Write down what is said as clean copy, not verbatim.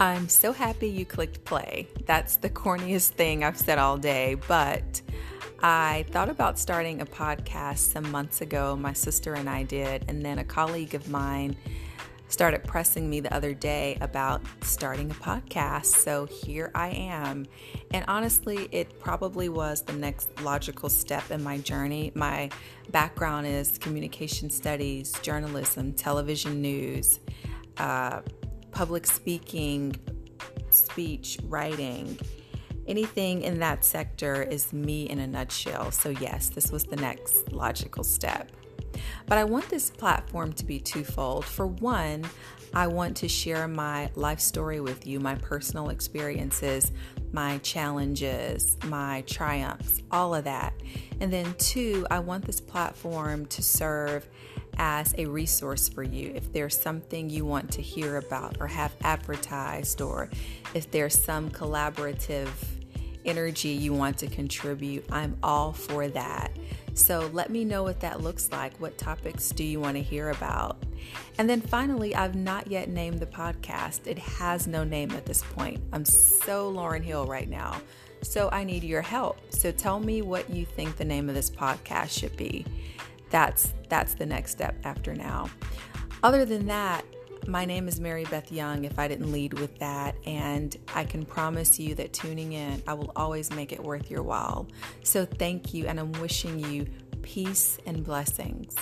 I'm so happy you clicked play. That's the corniest thing I've said all day, but I thought about starting a podcast some months ago. My sister and I did, and then a colleague of mine started pressing me the other day about starting a podcast, so here I am. And honestly, it probably was the next logical step in my journey. My background is communication studies, journalism, television news, public speaking, speech, writing. Anything in that sector is me in a nutshell. So yes, this was the next logical step. But I want this platform to be twofold. For one, I want to share my life story with you, my personal experiences, my challenges, my triumphs, all of that. And then two, I want this platform to serve as a resource for you. If there's something you want to hear about or have advertised, or if there's some collaborative energy you want to contribute, I'm all for that. So let me know what that looks like. What topics do you want to hear about? And then finally, I've not yet named the podcast. It has no name at this point. I'm so Lauryn Hill right now. So I need your help. So tell me what you think the name of this podcast should be. That's the next step after now. Other than that, my name is Mary Beth Young, if I didn't lead with that, and I can promise you that tuning in, I will always make it worth your while. So thank you, and I'm wishing you peace and blessings.